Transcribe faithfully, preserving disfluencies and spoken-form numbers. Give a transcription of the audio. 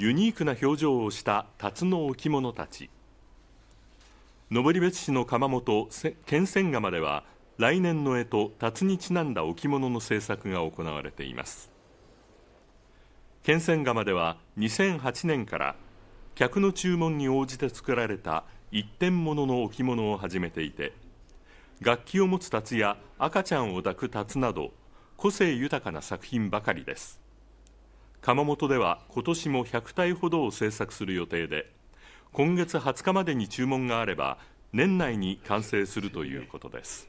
ユニークな表情をした辰の置物たち。登別市の窯元剣仙窯では、来年の干支辰にちなんだ置物の制作が行われています。剣仙窯ではにせんはちねんから客の注文に応じて作られた一点物の置物を始めていて、楽器を持つ辰や赤ちゃんを抱く辰など個性豊かな作品ばかりです。窯元では今年もひゃくたいほどを制作する予定で、今月はつかまでに注文があれば年内に完成するということです。